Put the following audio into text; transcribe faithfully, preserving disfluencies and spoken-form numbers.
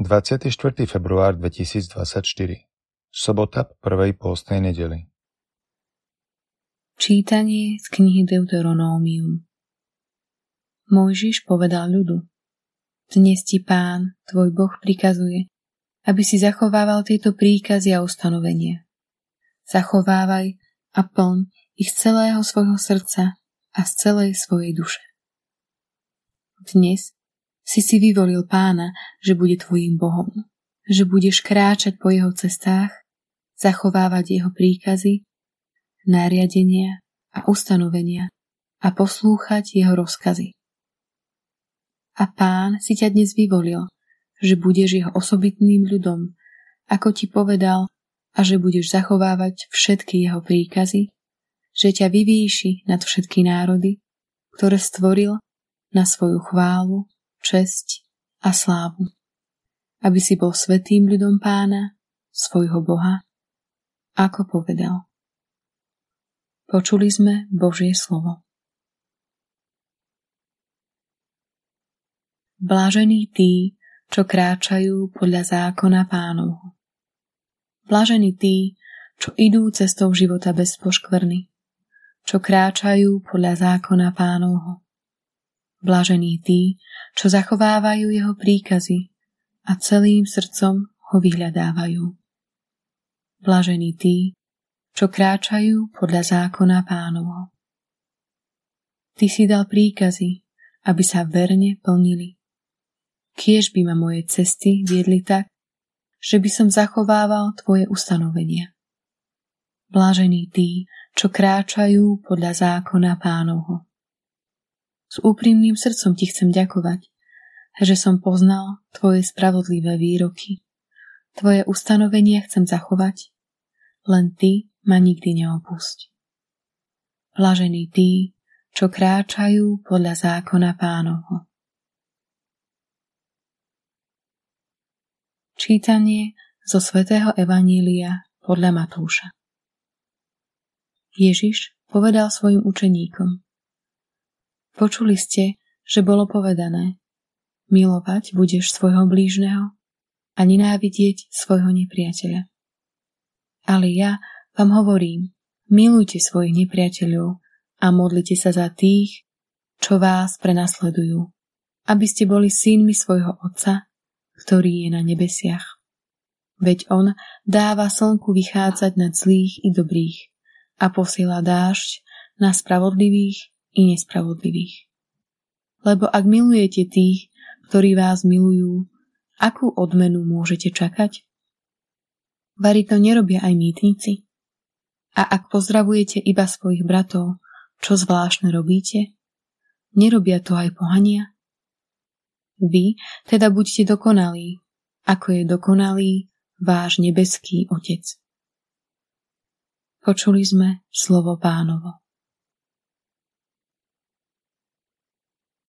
dvadsiateho štvrtého februára dvetisícdvadsaťštyri. Sobota po prvej pôstnej nedeli. Čítanie z knihy Deuteronómium. Mojžiš povedal ľudu: Dnes ti Pán, tvoj Boh, prikazuje, aby si zachovával tieto príkazy a ustanovenia. Zachovávaj a plň ich z celého svojho srdca a z celej svojej duše. Dnes si si vyvolil Pána, že bude tvojím Bohom, že budeš kráčať po jeho cestách, zachovávať jeho príkazy, nariadenia a ustanovenia a poslúchať jeho rozkazy. A Pán si ťa dnes vyvolil, že budeš jeho osobitným ľudom, ako ti povedal, a že budeš zachovávať všetky jeho príkazy, že ťa vyvýši nad všetky národy, ktoré stvoril na svoju chválu, česť a slávu, aby si bol svätým ľudom Pána, svojho Boha, ako povedal. Počuli sme Božie slovo. Blážení tí, čo kráčajú podľa zákona Pánovho. Blážení tí, čo idú cestou života bez poškvrny, čo kráčajú podľa zákona Pánovho. Blážení tí, čo zachovávajú jeho príkazy a celým srdcom ho vyhľadávajú. Blážení tí, čo kráčajú podľa zákona Pánovho. Ty si dal príkazy, aby sa verne plnili. Kiež by ma moje cesty viedli tak, že by som zachovával tvoje ustanovenia. Blážení tí, čo kráčajú podľa zákona Pánovho. S úprimným srdcom ti chcem ďakovať, že som poznal tvoje spravodlivé výroky. Tvoje ustanovenia chcem zachovať, len ty ma nikdy neopusť. Blažení tí, čo kráčajú podľa zákona Pánovho. Čítanie zo svätého Evanília podľa Matúša. Ježiš povedal svojim učeníkom: Počuli ste, že bolo povedané: milovať budeš svojho blížneho a nenávidieť svojho nepriateľa. Ale ja vám hovorím, milujte svojich nepriateľov a modlite sa za tých, čo vás prenasledujú, aby ste boli synmi svojho Otca, ktorý je na nebesiach. Veď on dáva slnku vychádzať nad zlých i dobrých a posiela dážď na spravodlivých i nespravodlivých. Lebo ak milujete tých, ktorí vás milujú, akú odmenu môžete čakať? Vari to nerobia aj mýtnici? A ak pozdravujete iba svojich bratov, čo zvláštne robíte? Nerobia to aj pohania? Vy teda buďte dokonalí, ako je dokonalý váš nebeský Otec. Počuli sme slovo Pánovo.